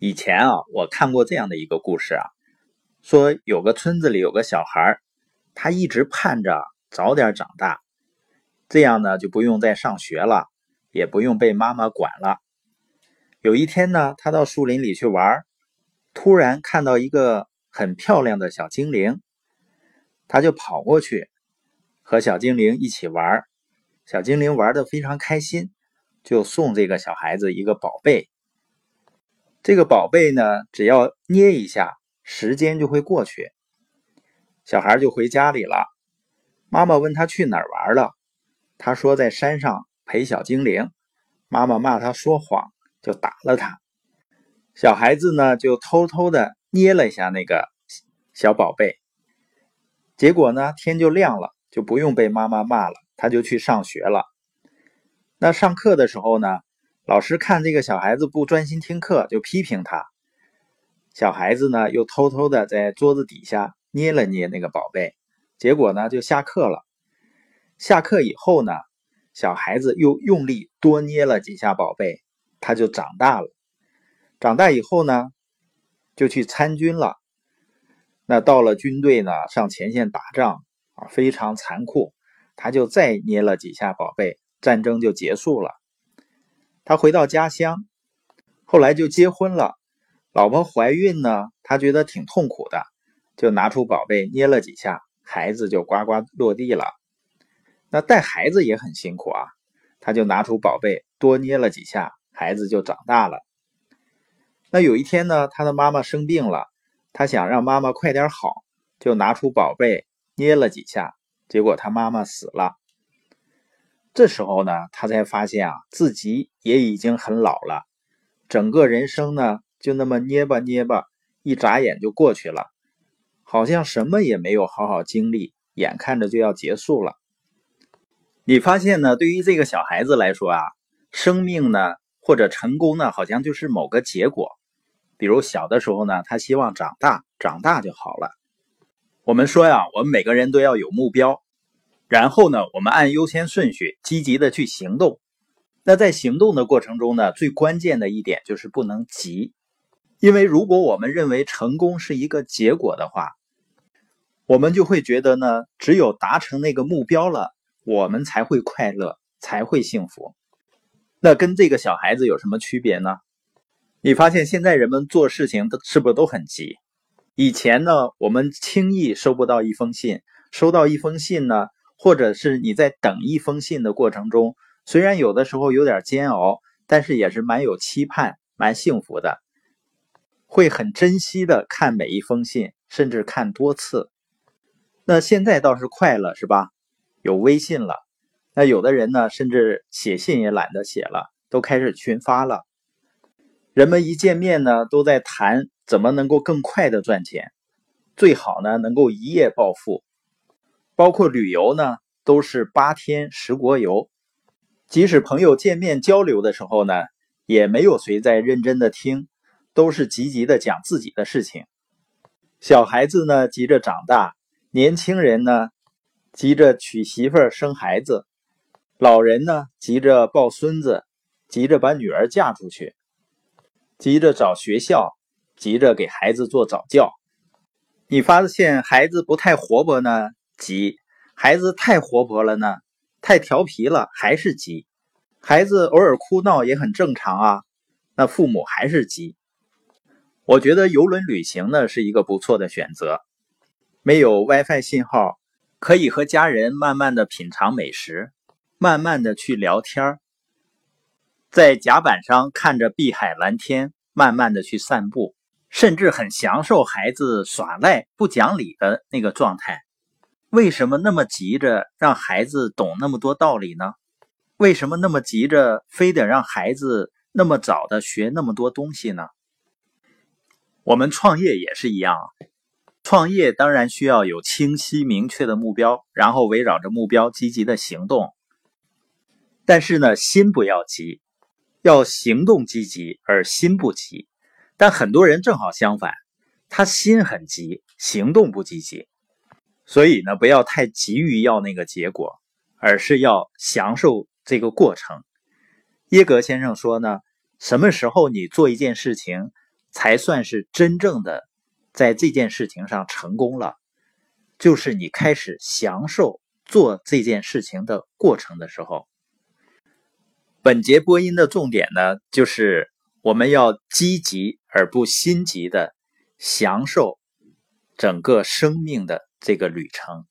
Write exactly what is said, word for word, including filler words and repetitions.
以前啊，我看过这样的一个故事啊，说有个村子里有个小孩，他一直盼着早点长大，这样呢就不用再上学了，也不用被妈妈管了。有一天呢，他到树林里去玩，突然看到一个很漂亮的小精灵，他就跑过去和小精灵一起玩。小精灵玩得非常开心，就送这个小孩子一个宝贝。这个宝贝呢，只要捏一下，时间就会过去。小孩就回家里了。妈妈问他去哪儿玩了，他说在山上陪小精灵。妈妈骂他说谎，就打了他。小孩子呢，就偷偷的捏了一下那个小宝贝。结果呢，天就亮了，就不用被妈妈骂了，他就去上学了。那上课的时候呢，老师看这个小孩子不专心听课，就批评他。小孩子呢，又偷偷的在桌子底下捏了捏那个宝贝，结果呢，就下课了。下课以后呢，小孩子又用力多捏了几下宝贝，他就长大了。长大以后呢，就去参军了。那到了军队呢，上前线打仗啊，非常残酷，他就再捏了几下宝贝，战争就结束了。他回到家乡，后来就结婚了。老婆怀孕呢，他觉得挺痛苦的，就拿出宝贝捏了几下，孩子就呱呱落地了。那带孩子也很辛苦啊，他就拿出宝贝多捏了几下，孩子就长大了。那有一天呢，他的妈妈生病了，他想让妈妈快点好，就拿出宝贝捏了几下，结果他妈妈死了。这时候呢，他才发现啊，自己也已经很老了，整个人生呢，就那么捏吧捏吧，一眨眼就过去了，好像什么也没有好好经历，眼看着就要结束了。你发现呢，对于这个小孩子来说啊，生命呢，或者成功呢，好像就是某个结果。比如小的时候呢，他希望长大，长大就好了。我们说呀，我们每个人都要有目标。然后呢，我们按优先顺序积极的去行动。那在行动的过程中呢，最关键的一点就是不能急。因为如果我们认为成功是一个结果的话，我们就会觉得呢，只有达成那个目标了，我们才会快乐，才会幸福。那跟这个小孩子有什么区别呢？你发现现在人们做事情是不是都很急？以前呢，我们轻易收不到一封信，收到一封信呢，或者是你在等一封信的过程中，虽然有的时候有点煎熬，但是也是蛮有期盼，蛮幸福的，会很珍惜的看每一封信，甚至看多次。那现在倒是快了，是吧？有微信了，那有的人呢，甚至写信也懒得写了，都开始群发了。人们一见面呢，都在谈怎么能够更快的赚钱，最好呢，能够一夜暴富。包括旅游呢，都是八天十国游。即使朋友见面交流的时候呢，也没有谁在认真的听，都是积极的讲自己的事情。小孩子呢，急着长大，年轻人呢，急着娶媳妇儿生孩子，老人呢，急着抱孙子，急着把女儿嫁出去，急着找学校，急着给孩子做早教。你发现孩子不太活泼呢，急；孩子太活泼了呢，太调皮了，还是急；孩子偶尔哭闹也很正常啊，那父母还是急。我觉得游轮旅行呢，是一个不错的选择。没有 WiFi 信号，可以和家人慢慢的品尝美食，慢慢的去聊天，在甲板上看着碧海蓝天，慢慢的去散步，甚至很享受孩子耍赖不讲理的那个状态。为什么那么急着让孩子懂那么多道理呢？为什么那么急着非得让孩子那么早的学那么多东西呢？我们创业也是一样，创业当然需要有清晰明确的目标，然后围绕着目标积极的行动。但是呢，心不要急，要行动积极而心不急。但很多人正好相反，他心很急，行动不积极。所以呢，不要太急于要那个结果，而是要享受这个过程。耶格先生说呢，什么时候你做一件事情，才算是真正的在这件事情上成功了，就是你开始享受做这件事情的过程的时候。本节播音的重点呢，就是我们要积极而不心急的享受整个生命的这个旅程。